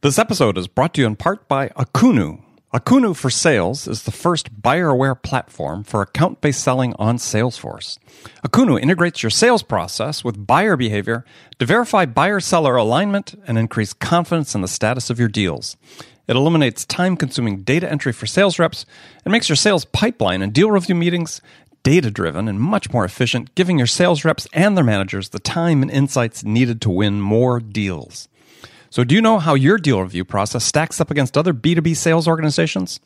This episode is brought to you in part by Akunu. Akunu for Sales is the first buyer-aware platform for account-based selling on Salesforce. Akunu integrates your sales process with buyer behavior to verify buyer-seller alignment and increase confidence in the status of your deals. It eliminates time-consuming data entry for sales reps and makes your sales pipeline and deal review meetings data-driven and much more efficient, giving your sales reps and their managers the time and insights needed to win more deals. So do you know how your deal review process stacks up against other B2B sales organizations?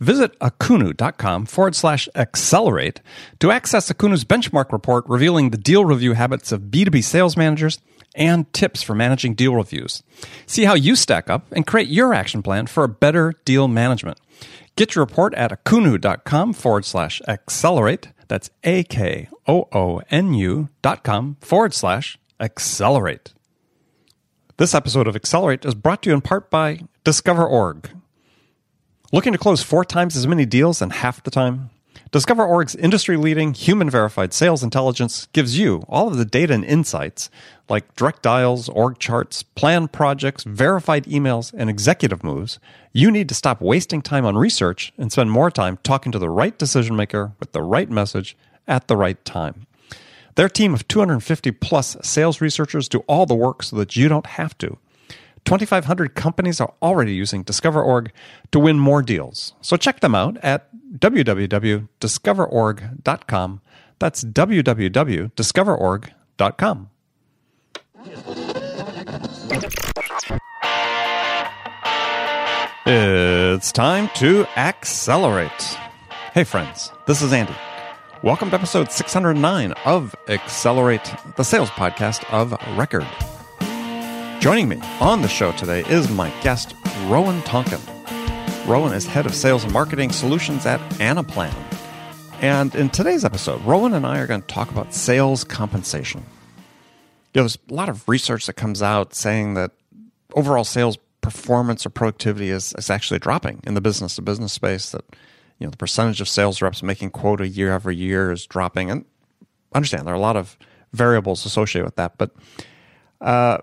Visit akunu.com/accelerate to access Akunu's benchmark report revealing the deal review habits of B2B sales managers and tips for managing deal reviews. See how you stack up and create your action plan for a better deal management. Get your report at akunu.com/accelerate. That's AKOONU.com/accelerate. This episode of Accelerate is brought to you in part by DiscoverOrg. Looking to close 4 times as many deals in half the time? DiscoverOrg's industry-leading, human-verified sales intelligence gives you all of the data and insights like direct dials, org charts, planned projects, verified emails, and executive moves you need to stop wasting time on research and spend more time talking to the right decision-maker with the right message at the right time. Their team of 250-plus sales researchers do all the work so that you don't have to. 2,500 companies are already using DiscoverOrg to win more deals. So check them out at www.discoverorg.com. That's www.discoverorg.com. It's time to accelerate. Hey, friends, this is Andy. Welcome to episode 609 of Accelerate, the sales podcast of record. Joining me on the show today is my guest, Rowan Tonkin. Rowan is head of sales and marketing solutions at Anaplan. And in today's episode, Rowan and I are going to talk about sales compensation. You know, there's a lot of research that comes out saying that overall sales performance or productivity is actually dropping in the business-to-business space, that you know, the percentage of sales reps making quota year every year is dropping. And I understand there are a lot of variables associated with that. But one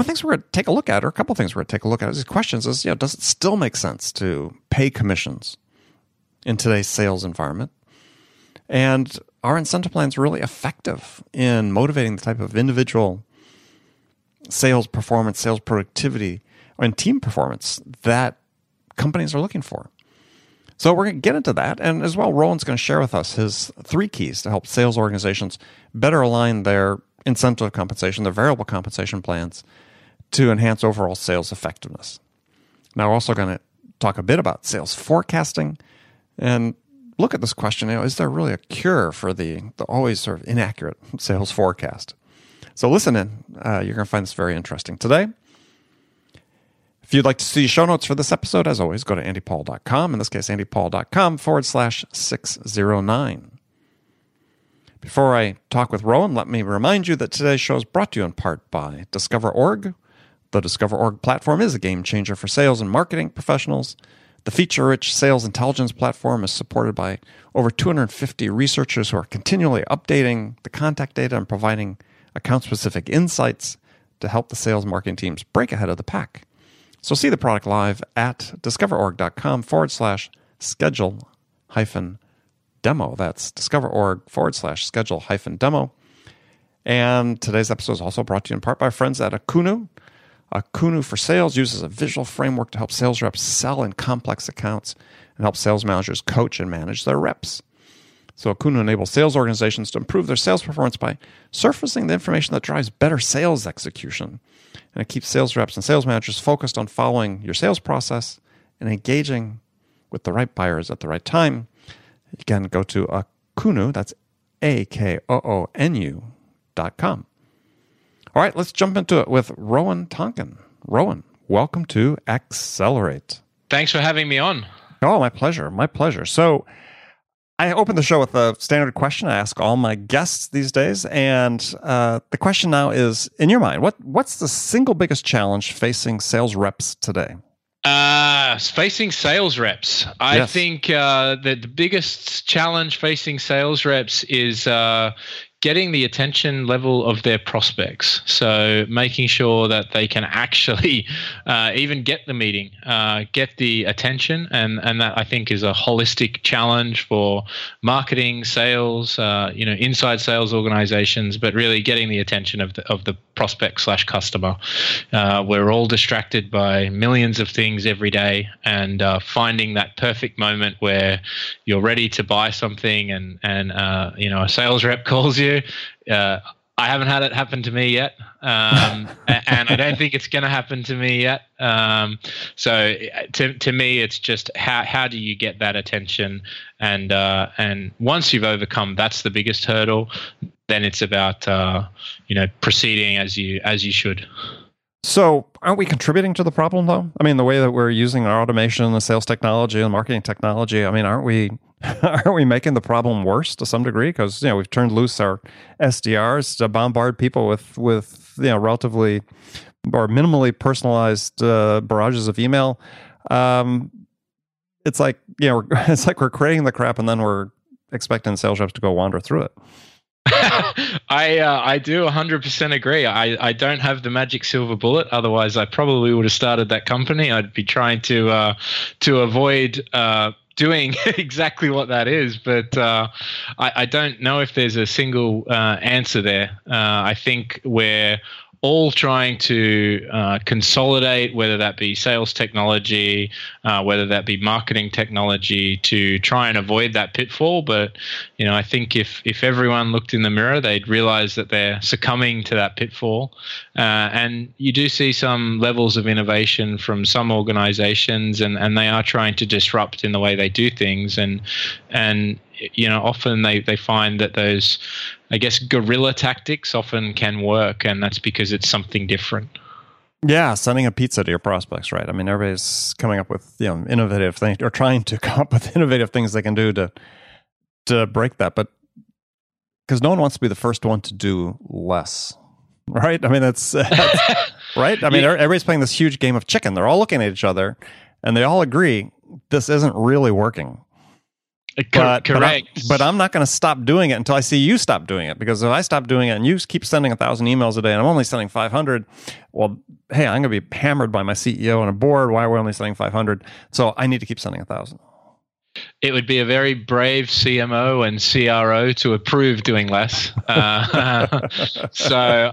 of the things we're going to take a look at, or a couple of things we're going to take a look at, is questions is, you know, does it still make sense to pay commissions in today's sales environment? And are incentive plans really effective in motivating the type of individual sales performance, sales productivity, and team performance that companies are looking for? So we're going to get into that, and as well, Rowan's going to share with us his 3 keys to help sales organizations better align their incentive compensation, their variable compensation plans, to enhance overall sales effectiveness. Now, we're also going to talk a bit about sales forecasting and look at this question, you know, is there really a cure for the always sort of inaccurate sales forecast? So listen in. You're going to find this very interesting today. If you'd like to see show notes for this episode, as always, go to andypaul.com. In this case, andypaul.com/609. Before I talk with Rowan, let me remind you that today's show is brought to you in part by DiscoverOrg. The DiscoverOrg platform is a game changer for sales and marketing professionals. The feature-rich sales intelligence platform is supported by over 250 researchers who are continually updating the contact data and providing account-specific insights to help the sales marketing teams break ahead of the pack. So see the product live at discoverorg.com/schedule-demo. That's discoverorg.com/schedule-demo. And today's episode is also brought to you in part by our friends at Akunu. Akunu for Sales uses a visual framework to help sales reps sell in complex accounts and help sales managers coach and manage their reps. So Akunu enables sales organizations to improve their sales performance by surfacing the information that drives better sales execution. And it keeps sales reps and sales managers focused on following your sales process and engaging with the right buyers at the right time. Again, go to Akunu, that's AKOONU.com. All right, let's jump into it with Rowan Tonkin. Rowan, welcome to Accelerate. Thanks for having me on. Oh, my pleasure, my pleasure. So I open the show with a standard question I ask all my guests these days, and the question now is, in your mind, what's the single biggest challenge facing sales reps today? Facing sales reps. Yes. I think that the biggest challenge facing sales reps is getting the attention level of their prospects. So making sure that they can actually even get the meeting, get the attention. And that, I think, is a holistic challenge for marketing, sales, inside sales organizations, but really getting the attention of the prospect/customer. We're all distracted by millions of things every day, and finding that perfect moment where you're ready to buy something and a sales rep calls you. I haven't had it happen to me yet, and I don't think it's going to happen to me yet. So to me, it's just how do you get that attention? And once you've overcome, that's the biggest hurdle. Then it's about proceeding as you should. So aren't we contributing to the problem, though? I mean, the way that we're using our automation, the sales technology, and marketing technology. I mean, aren't we making the problem worse to some degree? Because we've turned loose our SDRs to bombard people with relatively or minimally personalized barrages of email. It's like we're creating the crap, and then we're expecting sales reps to go wander through it. I do 100% agree. I don't have the magic silver bullet. Otherwise, I probably would have started that company. I'd be trying to avoid doing exactly what that is. But I don't know if there's a single answer there. I think we're all trying to consolidate, whether that be sales technology, whether that be marketing technology, to try and avoid that pitfall. But I think if everyone looked in the mirror, they'd realize that they're succumbing to that pitfall. And you do see some levels of innovation from some organizations, and they are trying to disrupt in the way they do things. And often they find that those, I guess, guerrilla tactics often can work, and that's because it's something different. Yeah, sending a pizza to your prospects, right? I mean, everybody's coming up with innovative things, or trying to come up with innovative things they can do to break that. But because no one wants to be the first one to do less, right? I mean, that's right. I mean, everybody's playing this huge game of chicken. They're all looking at each other, and they all agree this isn't really working. Correct. But I'm not going to stop doing it until I see you stop doing it. Because if I stop doing it and you keep sending 1,000 emails a day and I'm only sending 500, well, hey, I'm going to be hammered by my CEO on a board. Why are we only sending 500? So I need to keep sending 1,000. It would be a very brave CMO and CRO to approve doing less. So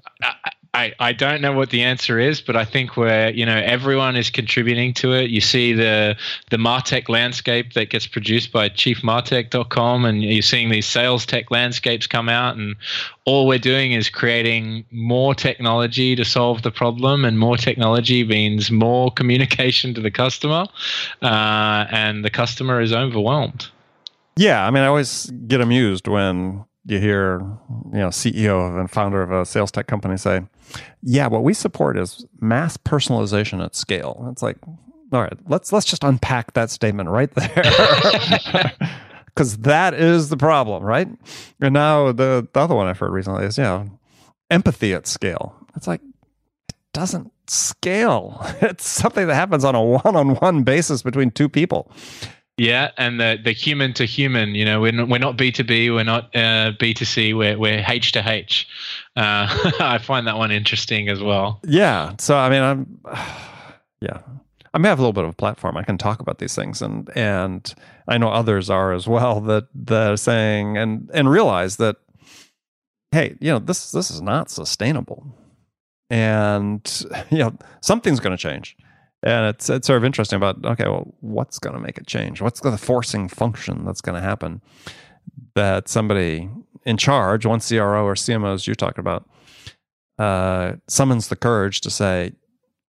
I don't know what the answer is, but I think where everyone is contributing to it. You see the MarTech landscape that gets produced by chiefmartech.com, and you're seeing these sales tech landscapes come out, and all we're doing is creating more technology to solve the problem, and more technology means more communication to the customer, and the customer is overwhelmed. Yeah, I mean, I always get amused when you hear, CEO and founder of a sales tech company say, "Yeah, what we support is mass personalization at scale." It's like, all right, let's just unpack that statement right there, because that is the problem, right? And now the other one I've heard recently is, empathy at scale. It's like, it doesn't scale. It's something that happens on a one-on-one basis between two people. Yeah, and the human to human, we're not B2B, we're not B2C, we're H to H. I find that one interesting as well. Yeah, so I mean, I may have a little bit of a platform. I can talk about these things, and I know others are as well that are saying and realize that, hey, this is not sustainable, and something's going to change. And it's sort of interesting about, okay, well, what's going to make it change? What's the forcing function that's going to happen that somebody in charge, one CRO or CMO, as you talked about, summons the courage to say,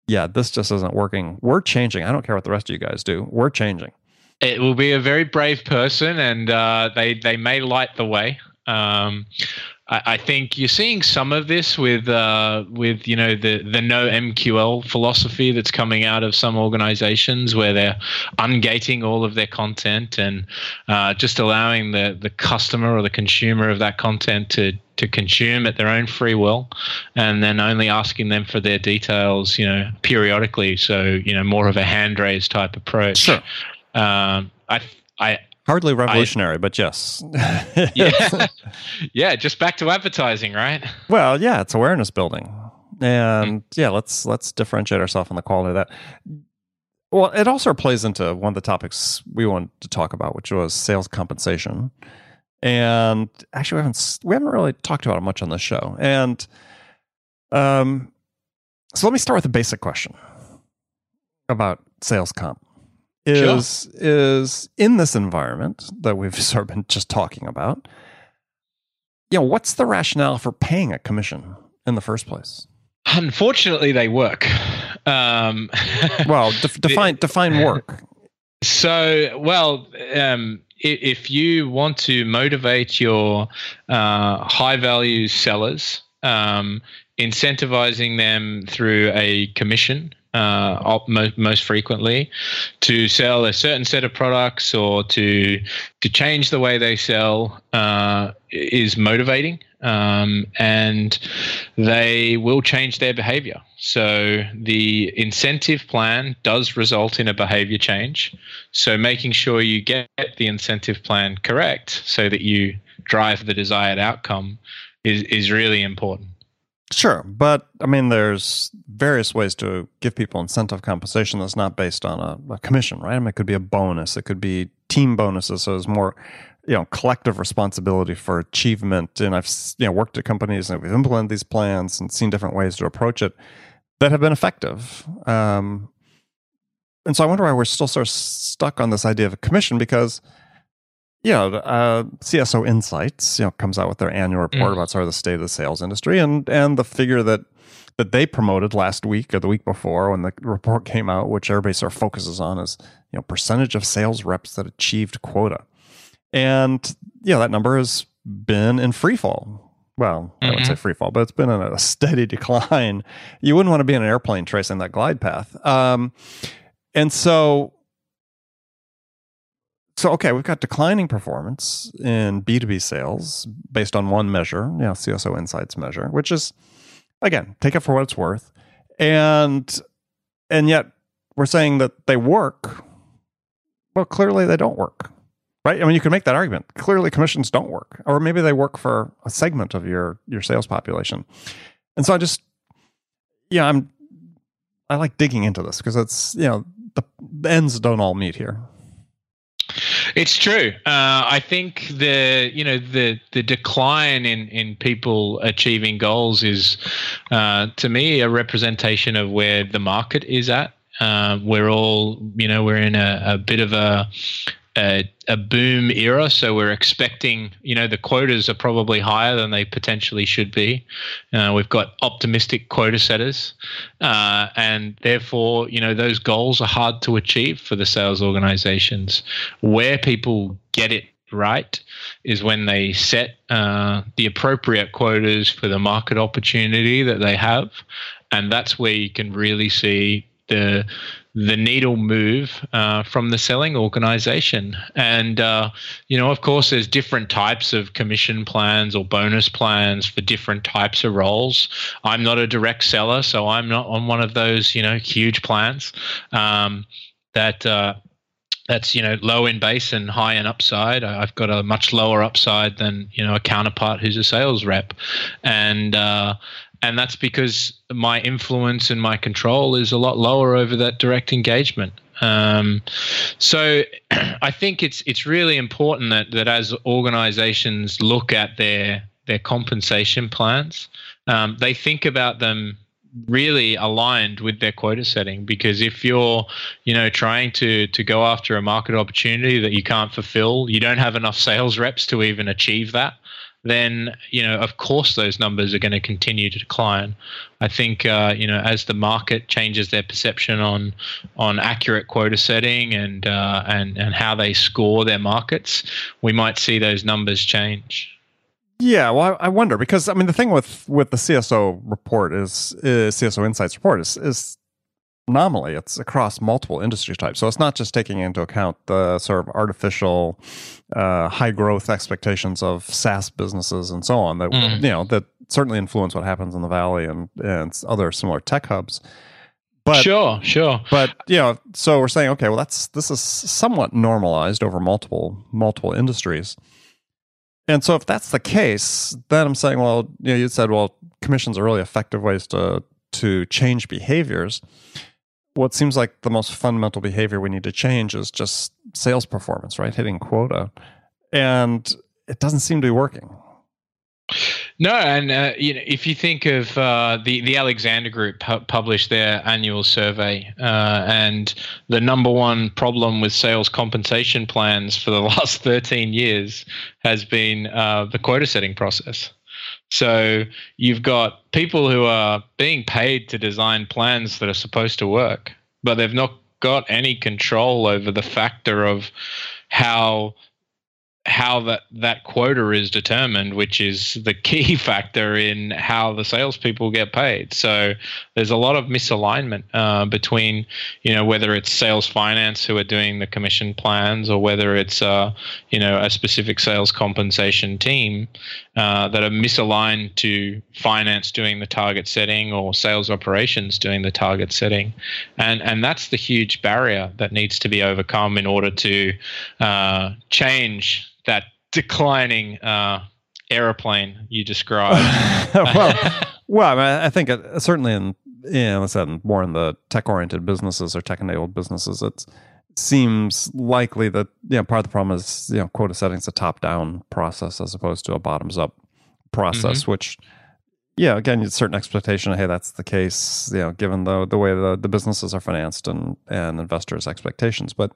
yeah, this just isn't working. We're changing. I don't care what the rest of you guys do. We're changing. It will be a very brave person, and they may light the way. I think you're seeing some of this with the no MQL philosophy that's coming out of some organizations, where they're ungating all of their content and just allowing the customer or the consumer of that content to consume at their own free will, and then only asking them for their details, periodically. So, more of a hand raise type approach. Sure. I Hardly revolutionary, but yes. Yeah. Yeah, just back to advertising, right? Well, yeah, it's awareness building. And yeah, let's differentiate ourselves on the quality of that. Well, it also plays into one of the topics we wanted to talk about, which was sales compensation. And actually, we haven't really talked about it much on this show. And so let me start with a basic question about sales comp. Is in this environment that we've sort of been just talking about, you know, what's the rationale for paying a commission in the first place? Unfortunately, they work. Well, define work. So, well, if you want to motivate your high-value sellers, incentivizing them through a commission, most frequently, to sell a certain set of products or to change the way they sell is motivating, and they will change their behavior. So the incentive plan does result in a behavior change. So making sure you get the incentive plan correct so that you drive the desired outcome is really important. Sure, but I mean, there's various ways to give people incentive compensation that's not based on a commission, right? I mean, it could be a bonus, it could be team bonuses, so it's more, you know, collective responsibility for achievement. And I've worked at companies and we've implemented these plans and seen different ways to approach it that have been effective. And so I wonder why we're still sort of stuck on this idea of a commission, because CSO Insights, comes out with their annual report about sort of the state of the sales industry, and the figure that they promoted last week or the week before when the report came out, which everybody sort of focuses on, is percentage of sales reps that achieved quota, and that number has been in free fall. Well, I wouldn't say free fall, but it's been in a steady decline. You wouldn't want to be in an airplane tracing that glide path, and so. So, okay, we've got declining performance in B2B sales based on one measure, CSO Insights measure, which is, again, take it for what it's worth. And yet we're saying that they work. Well, clearly they don't work, right? I mean, you can make that argument. Clearly commissions don't work, or maybe they work for a segment of your sales population. And so I just, I like digging into this because it's, the ends don't all meet here. It's true. I think the decline in people achieving goals is, to me, a representation of where the market is at. We're all, we're in a bit of a boom era, so we're expecting, the quotas are probably higher than they potentially should be. We've got optimistic quota setters, and therefore, those goals are hard to achieve for the sales organizations. Where people get it right is when they set the appropriate quotas for the market opportunity that they have, and that's where you can really see the needle move from the selling organization. And, of course, there's different types of commission plans or bonus plans for different types of roles. I'm not a direct seller, so I'm not on one of those, huge plans that's, low in base and high in upside. I've got a much lower upside than, a counterpart who's a sales rep. And that's because my influence and my control is a lot lower over that direct engagement. So I think it's really important that as organizations look at their compensation plans, they think about them really aligned with their quota setting, because if you're, trying to go after a market opportunity that you can't fulfill, you don't have enough sales reps to even achieve that, then, of course, those numbers are going to continue to decline. I think, as the market changes their perception on accurate quota setting and how they score their markets, we might see those numbers change. Yeah, well, I wonder, because, I mean, the thing with the CSO report is CSO Insights report is anomaly. It's across multiple industry types. So it's not just taking into account the sort of artificial high growth expectations of SaaS businesses and so on that, that certainly influence what happens in the Valley and other similar tech hubs. But, sure. But so we're saying, okay, well, this is somewhat normalized over multiple industries. And so if that's the case, then I'm saying, well, you said, well, commissions are really effective ways to change behaviors. What seems like the most fundamental behavior we need to change is just sales performance, right? Hitting quota. And it doesn't seem to be working. No, and if you think of the Alexander Group published their annual survey, and the number one problem with sales compensation plans for the last 13 years has been the quota setting process. So you've got people who are being paid to design plans that are supposed to work, but they've not got any control over the factor of how that quota is determined, which is the key factor in how the salespeople get paid. So there's a lot of misalignment between, whether it's sales finance who are doing the commission plans, or whether it's, a specific sales compensation team that are misaligned to finance doing the target setting or sales operations doing the target setting. And that's the huge barrier that needs to be overcome in order to change that declining airplane you described. well, I mean, I think certainly more in the tech-oriented businesses or tech-enabled businesses, it seems likely that part of the problem is quota setting is a top-down process as opposed to a bottoms-up process, mm-hmm. which again, a certain expectation of, hey, that's the case, given the way the businesses are financed and investors' expectations. But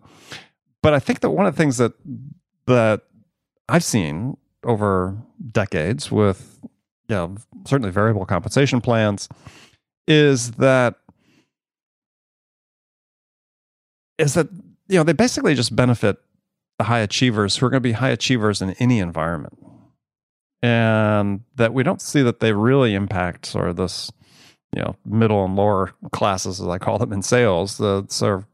I think that one of the things that I've seen over decades with certainly variable compensation plans is that they basically just benefit the high achievers who are going to be high achievers in any environment, and that we don't see that they really impact sort of this middle and lower classes, as I call them in sales, the sort of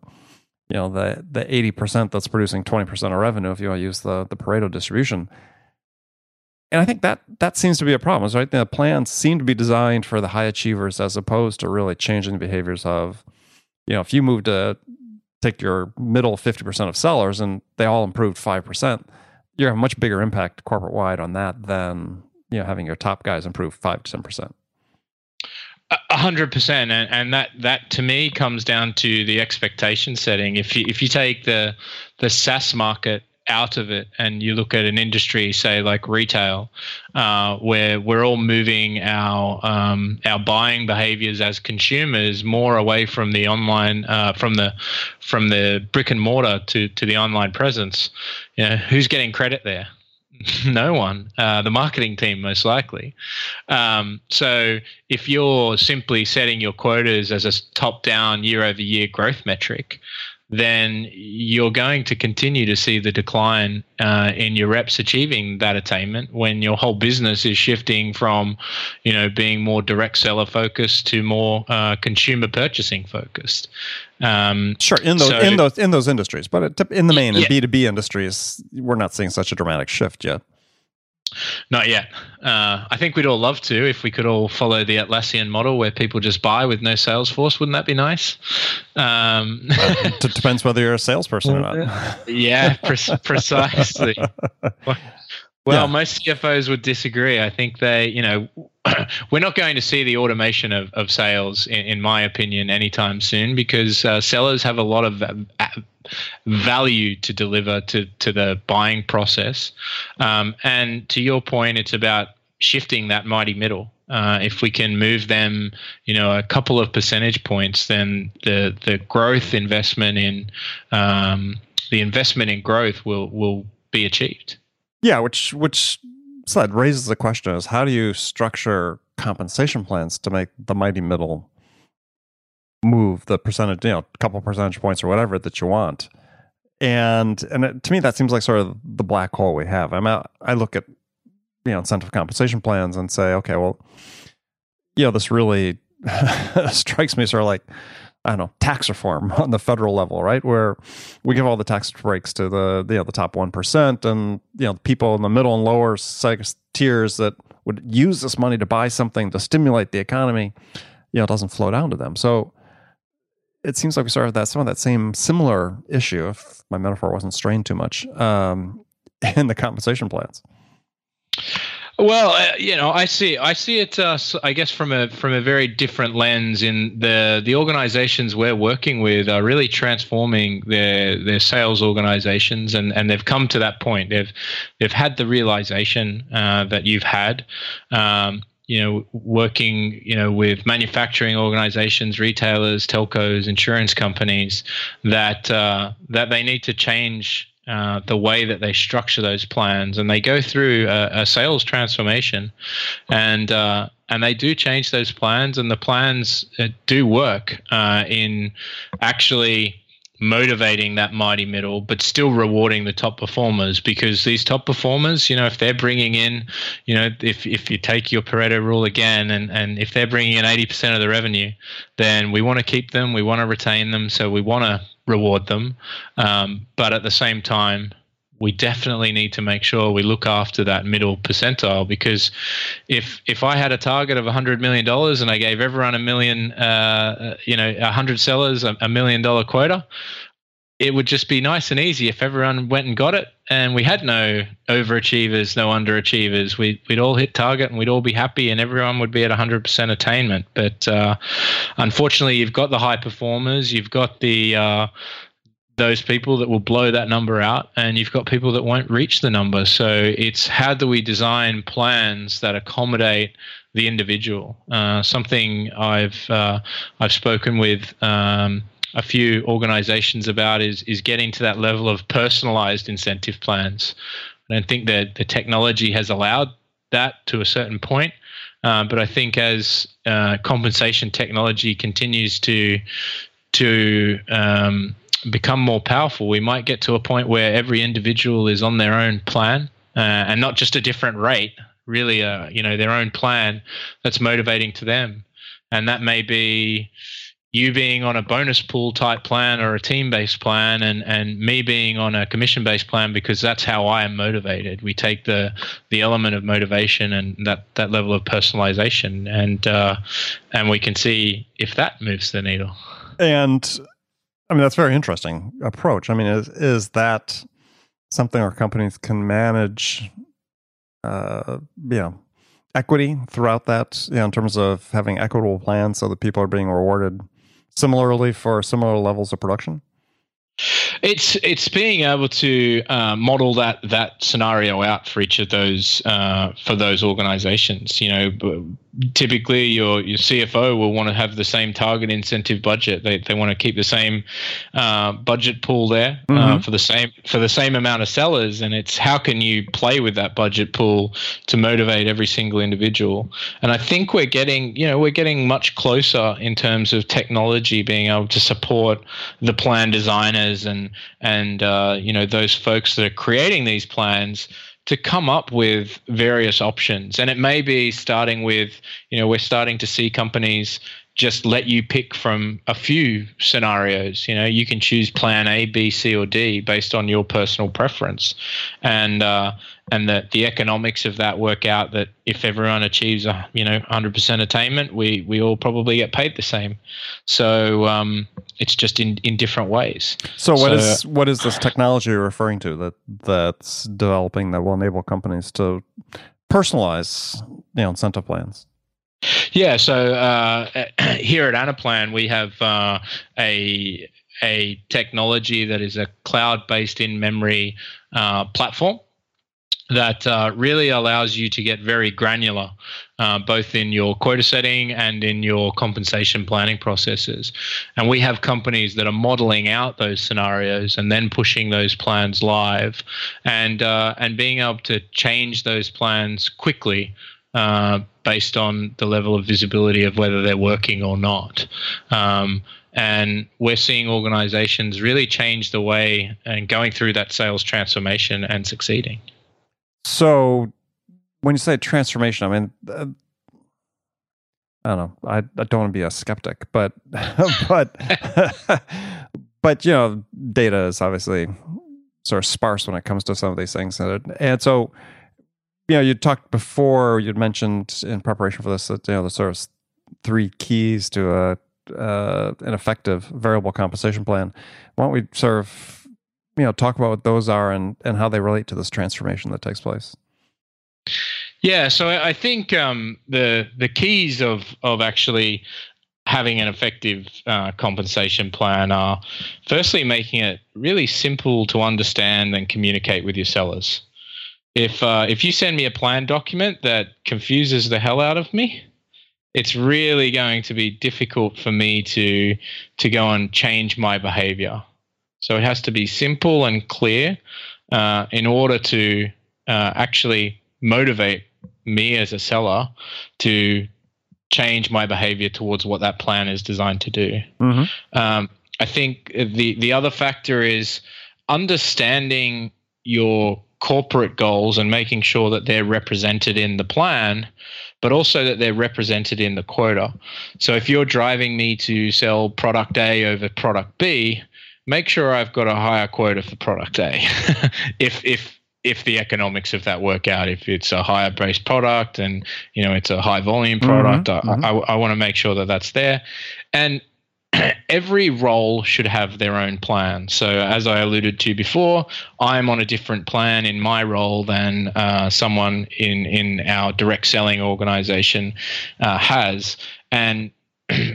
the 80% that's producing 20% of revenue, if you want to use the Pareto distribution. And I think that seems to be a problem, right? The plans seem to be designed for the high achievers as opposed to really changing the behaviors of, if you move to take your middle 50% of sellers and they all improved 5%, you're going to have a much bigger impact corporate-wide on that than, having your top guys improve 5 to 10%. 100%, and that to me comes down to the expectation setting. If you take the SaaS market out of it and you look at an industry, say like retail, where we're all moving our buying behaviors as consumers more away from the online, from the brick and mortar to the online presence, who's getting credit there? No one, the marketing team most likely. So if you're simply setting your quotas as a top-down year-over-year growth metric, then you're going to continue to see the decline in your reps achieving that attainment when your whole business is shifting from, being more direct seller focused to more consumer purchasing focused. Sure, in those industries, but in the main, in B2B industries, we're not seeing such a dramatic shift yet. Not yet. I think we'd all love to if we could all follow the Atlassian model where people just buy with no sales force. Wouldn't that be nice? It depends whether you're a salesperson or not. Yeah, precisely. Well, most CFOs would disagree. I think they, we're not going to see the automation of sales, in my opinion, anytime soon, because sellers have a lot of value to deliver to the buying process. And to your point, it's about shifting that mighty middle. If we can move them, a couple of percentage points, then the growth investment in growth will be achieved. Yeah, which slide raises the question is, how do you structure compensation plans to make the mighty middle move the percentage, a couple percentage points or whatever that you want? And it, to me, that seems like sort of the black hole we have. I look at, incentive compensation plans and say, okay, well, this really strikes me sort of like, I don't know, tax reform on the federal level, right? Where we give all the tax breaks to the top 1%, and the people in the middle and lower tiers that would use this money to buy something to stimulate the economy, it doesn't flow down to them. So it seems like we started with that, some of that same similar issue, if my metaphor wasn't strained too much, in the compensation plans. Well, you know, I see it, I guess, from a very different lens. In the organizations we're working with are really transforming their sales organizations, and they've come to that point. They've had the realization that you've had. You know, working, you know, with manufacturing organizations, retailers, telcos, insurance companies, that they need to change the way that they structure those plans, and they go through a sales transformation, and they do change those plans, and the plans do work in actually motivating that mighty middle, but still rewarding the top performers, because these top performers, you know, if they're bringing in, you know, if you take your Pareto rule again, and if they're bringing in 80% of the revenue, then we want to keep them, we want to retain them, so we want to reward them. But at the same time, we definitely need to make sure we look after that middle percentile, because if I had a target of $100 million and I gave everyone $1 million, 100 sellers $1 million quota, it would just be nice and easy if everyone went and got it, and we had no overachievers, no underachievers. We'd all hit target, and we'd all be happy, and everyone would be at 100% attainment. But unfortunately, you've got the high performers, you've got the those people that will blow that number out, and you've got people that won't reach the number. So it's, how do we design plans that accommodate the individual? Something I've spoken with a few organizations about is getting to that level of personalized incentive plans. I don't think that the technology has allowed that to a certain point, but I think as compensation technology continues to become more powerful, we might get to a point where every individual is on their own plan, and not just a different rate, really, their own plan that's motivating to them. And that may be you being on a bonus pool type plan or a team-based plan, and me being on a commission-based plan, because that's how I am motivated. We take the element of motivation and that level of personalization, and we can see if that moves the needle. And I mean, that's a very interesting approach. I mean, is that something our companies can manage, equity throughout that, you know, in terms of having equitable plans so that people are being rewarded similarly for similar levels of production? It's being able to model that scenario out for each of those for those organizations. You know, typically your CFO will want to have the same target incentive budget. They want to keep the same budget pool there, mm-hmm. for the same amount of sellers. And it's, how can you play with that budget pool to motivate every single individual? And I think we're getting much closer in terms of technology being able to support the plan designers and those folks that are creating these plans to come up with various options. And it may be starting with, you know, we're starting to see companies just let you pick from a few scenarios. You know, you can choose plan A, B, C, or D based on your personal preference, and that the economics of that work out. That if everyone achieves 100% attainment, we all probably get paid the same. So it's just in different ways. So what is this technology you're referring to that's developing that will enable companies to personalize, you know, incentive plans? Yeah, so here at Anaplan, we have a technology that is a cloud-based in-memory platform that really allows you to get very granular, both in your quota setting and in your compensation planning processes. And we have companies that are modeling out those scenarios and then pushing those plans live, and being able to change those plans quickly, based on the level of visibility of whether they're working or not. And we're seeing organizations really change the way and going through that sales transformation and succeeding. So when you say transformation, I mean, I don't know, I don't want to be a skeptic, but but you know, data is obviously sort of sparse when it comes to some of these things. And so, you know, you talked before, you'd mentioned in preparation for this that, you know, the sort of three keys to a an effective variable compensation plan. Why don't we sort of, you know, talk about what those are and how they relate to this transformation that takes place? Yeah, so I think the keys of actually having an effective compensation plan are, firstly, making it really simple to understand and communicate with your sellers. If you send me a plan document that confuses the hell out of me, it's really going to be difficult for me to go and change my behavior. So it has to be simple and clear in order to actually motivate me as a seller to change my behavior towards what that plan is designed to do. Mm-hmm. I think the other factor is understanding your corporate goals and making sure that they're represented in the plan, but also that they're represented in the quota. So if you're driving me to sell product A over product B, make sure I've got a higher quota for product A. if the economics of that work out, if it's a higher base product and, you know, it's a high volume product, I want to make sure that that's there. And every role should have their own plan. So as I alluded to before, I'm on a different plan in my role than someone in our direct selling organization has. And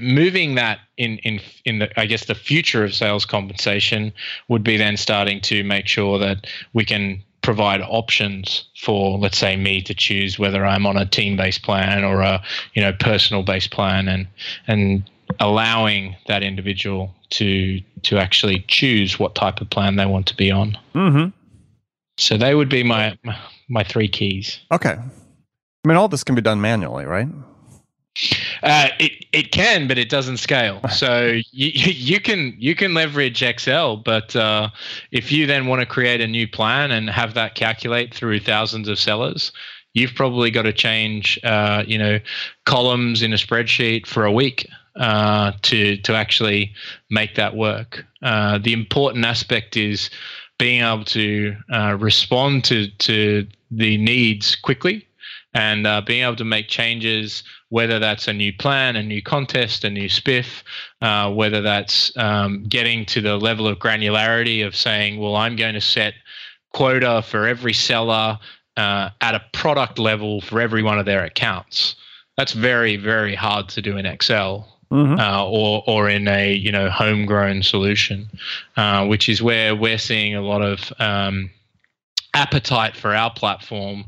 moving that in the, I guess, the future of sales compensation would be then starting to make sure that we can provide options for, let's say, me to choose whether I'm on a team-based plan or a, you know, personal-based plan, and allowing that individual to actually choose what type of plan they want to be on. Mm-hmm. So they would be my three keys. Okay. I mean, all this can be done manually, right? It can, but it doesn't scale. So you can leverage Excel, but if you then want to create a new plan and have that calculate through thousands of sellers, you've probably got to change columns in a spreadsheet for a week to actually make that work. The important aspect is being able to respond to the needs quickly and being able to make changes, whether that's a new plan, a new contest, a new spiff, whether that's getting to the level of granularity of saying, well, I'm going to set quota for every seller at a product level for every one of their accounts. That's very, very hard to do in Excel. Mm-hmm. Or in a homegrown solution, which is where we're seeing a lot of appetite for our platform,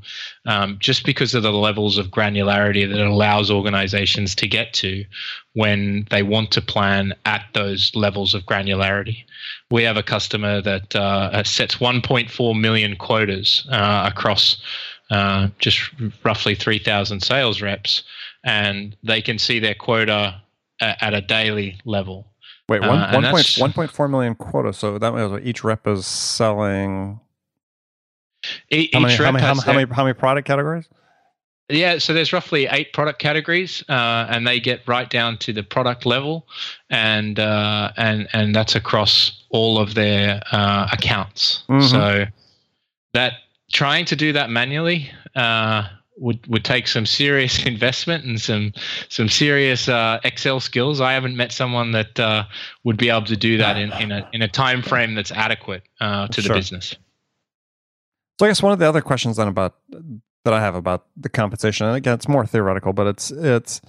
just because of the levels of granularity that it allows organizations to get to when they want to plan at those levels of granularity. We have a customer that sets 1.4 million quotas across just roughly 3,000 sales reps, and they can see their quota at a daily level. Wait, 1.4 million quota. So that means each rep is selling. How many product categories? Yeah, so there's roughly 8 product categories, and they get right down to the product level, and that's across all of their accounts. Mm-hmm. So that trying to do that manually would take some serious investment and some serious Excel skills. I haven't met someone that would be able to do that in a time frame that's adequate to the business. So I guess one of the other questions then that I have about the compensation, and again, it's more theoretical, but it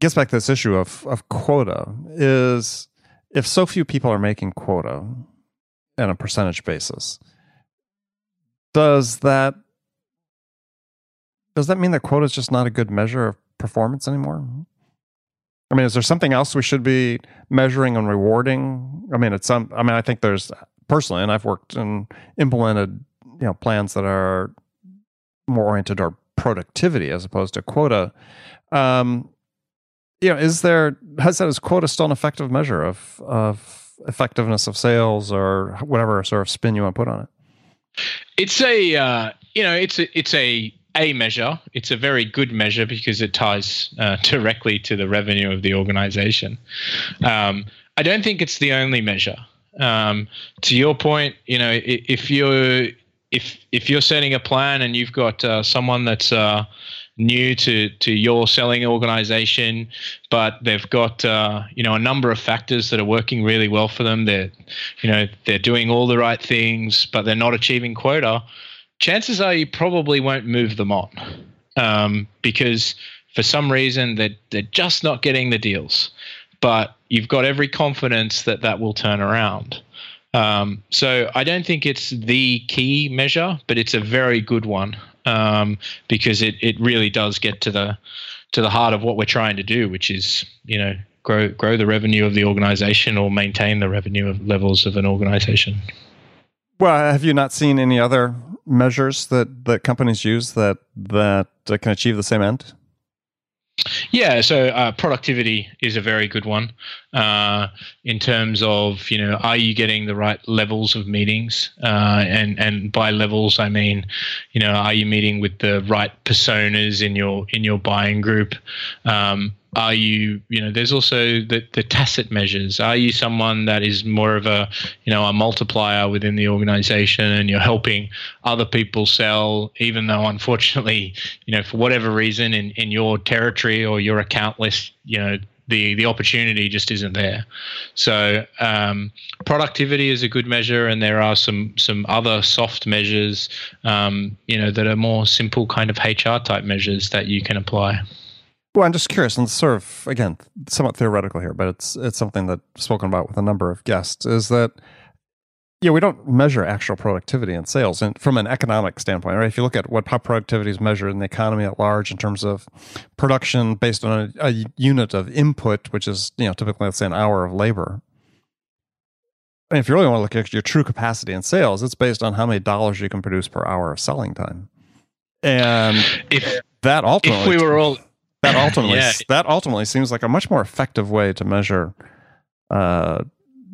gets back to this issue of quota, is if so few people are making quota on a percentage basis, does that mean that quota is just not a good measure of performance anymore? I mean, is there something else we should be measuring and rewarding? I mean, I think there's, personally, and I've worked and implemented, plans that are more oriented toward productivity as opposed to quota. Is quota still an effective measure of effectiveness of sales, or whatever sort of spin you want to put on it? It's a, it's a measure. It's a very good measure because it ties directly to the revenue of the organization. I don't think it's the only measure. To your point, if you're setting a plan and you've got someone that's new to your selling organization, but they've got a number of factors that are working really well for them. They're doing all the right things, but they're not achieving quota. Chances are you probably won't move them on because for some reason they're just not getting the deals. But you've got every confidence that will turn around. So I don't think it's the key measure, but it's a very good one because it really does get to the heart of what we're trying to do, which is grow the revenue of the organization or maintain the revenue levels of an organization. Well, have you not seen any other measures that companies use that can achieve the same end? Yeah, so productivity is a very good one in terms of, are you getting the right levels of meetings? And by levels, I mean, are you meeting with the right personas in your buying group? Are you, there's also the tacit measures. Are you someone that is more of a, a multiplier within the organization and you're helping other people sell, even though unfortunately, for whatever reason in your territory or your account list, the opportunity just isn't there. So productivity is a good measure, and there are some other soft measures, that are more simple kind of HR type measures that you can apply. Well, I'm just curious, and sort of, again, somewhat theoretical here, but it's something that I've spoken about with a number of guests, is that we don't measure actual productivity in sales and from an economic standpoint, right? If you look at how productivity is measured in the economy at large in terms of production based on a unit of input, which is typically, let's say, an hour of labor. And if you really want to look at your true capacity in sales, it's based on how many dollars you can produce per hour of selling time. And that ultimately seems like a much more effective way to measure,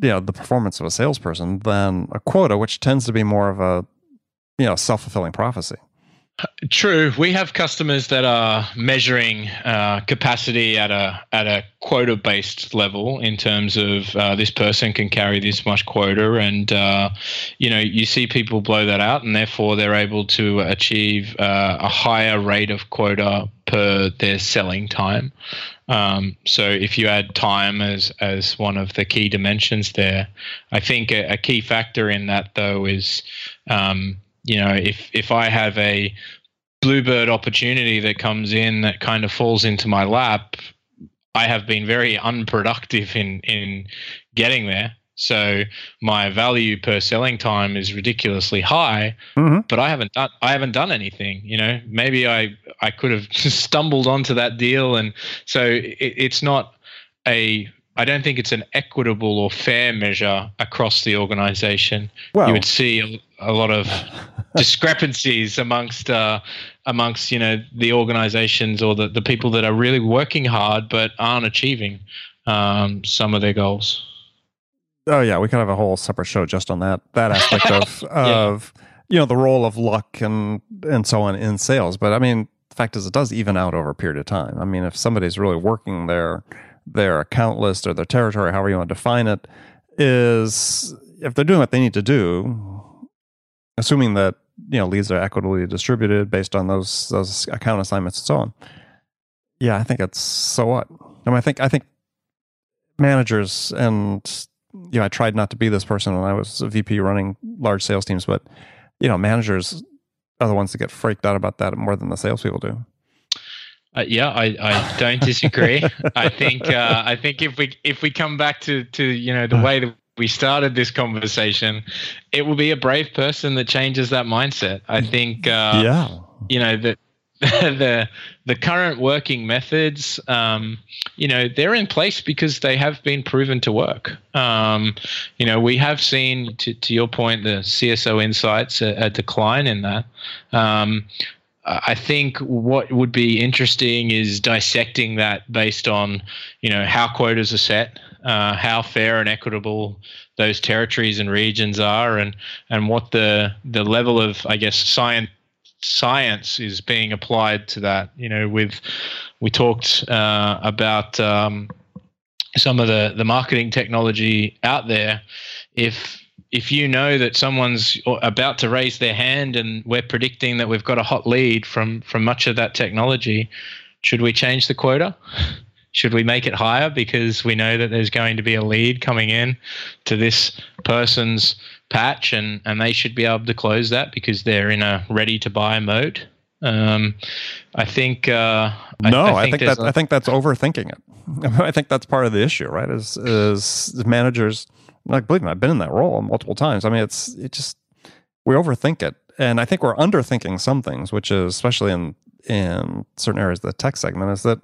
the performance of a salesperson than a quota, which tends to be more of a, self-fulfilling prophecy. True. We have customers that are measuring capacity at a quota-based level in terms of this person can carry this much quota, and you see people blow that out, and therefore they're able to achieve a higher rate of quota per their selling time. So if you add time as one of the key dimensions there, I think a key factor in that though is if I have a bluebird opportunity that comes in that kind of falls into my lap, I have been very unproductive in getting there. So my value per selling time is ridiculously high, mm-hmm. but I haven't done anything. Maybe I could have stumbled onto that deal, and so it's not I don't think it's an equitable or fair measure across the organization. Well, you would see a lot of discrepancies amongst the organizations or the people that are really working hard but aren't achieving some of their goals. Oh yeah, we could have a whole separate show just on that aspect of the role of luck and so on in sales. But I mean, the fact is, it does even out over a period of time. I mean, if somebody's really working their account list or their territory, however you want to define it, is if they're doing what they need to do, assuming that leads are equitably distributed based on those account assignments and so on. Yeah, I think it's so what. I mean, I think managers, and I tried not to be this person when I was a VP running large sales teams, but managers are the ones that get freaked out about that more than the salespeople do. I don't disagree. I think if we come back to the way that we started this conversation, it will be a brave person that changes that mindset. I think the current working methods, they're in place because they have been proven to work. We have seen, to your point, the CSO Insights, a decline in that. I think what would be interesting is dissecting that based on, how quotas are set, how fair and equitable those territories and regions are, and what the level of, I guess, science is being applied to that. We talked about some of the marketing technology out there. If if you know that someone's about to raise their hand and we're predicting that we've got a hot lead from much of that technology, should we change the quota? Should we make it higher because we know that there's going to be a lead coming in to this person's patch, and they should be able to close that because they're in a ready-to-buy mode? I think I think that's overthinking it. I think that's part of the issue, right? Is managers, like, believe me, I've been in that role multiple times. I mean, it just we overthink it, and I think we're underthinking some things, which is especially in certain areas of the tech segment, is that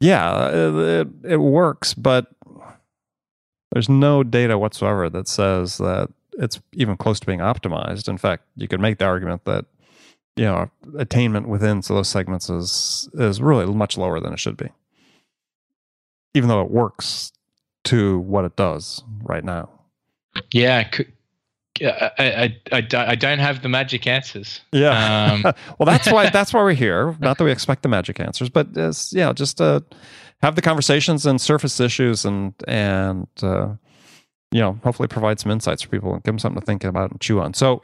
yeah, it works, but there's no data whatsoever that says that it's even close to being optimized. In fact, you could make the argument that, you know, attainment within so those segments is really much lower than it should be, even though it works to what it does right now. Yeah, I don't have the magic answers. Yeah, well, that's why we're here. Not that we expect the magic answers, but just have the conversations and surface issues, and you know, hopefully provide some insights for people and give them something to think about and chew on. So,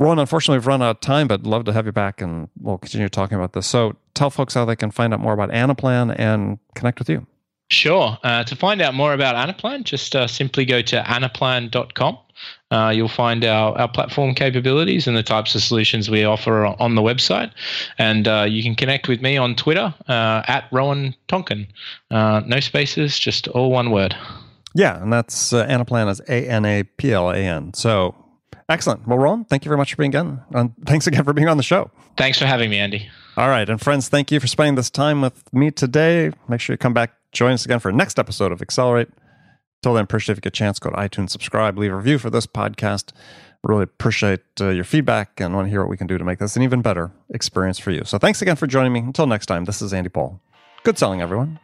Rowan, unfortunately, we've run out of time, but love to have you back, and we'll continue talking about this. So tell folks how they can find out more about Anaplan and connect with you. Sure. To find out more about Anaplan, just simply go to anaplan.com. You'll find our platform capabilities and the types of solutions we offer on the website. And you can connect with me on Twitter at Rowan Tonkin. No spaces, just all one word. Yeah, and that's Anaplan is ANAPLAN. So... excellent. Well, Rowan, thank you very much for being on. Thanks again for being on the show. Thanks for having me, Andy. All right. And friends, thank you for spending this time with me today. Make sure you come back, join us again for the next episode of Accelerate. Till then, appreciate if you get a chance, go to iTunes, subscribe, leave a review for this podcast. Really appreciate your feedback and want to hear what we can do to make this an even better experience for you. So thanks again for joining me. Until next time, this is Andy Paul. Good selling, everyone.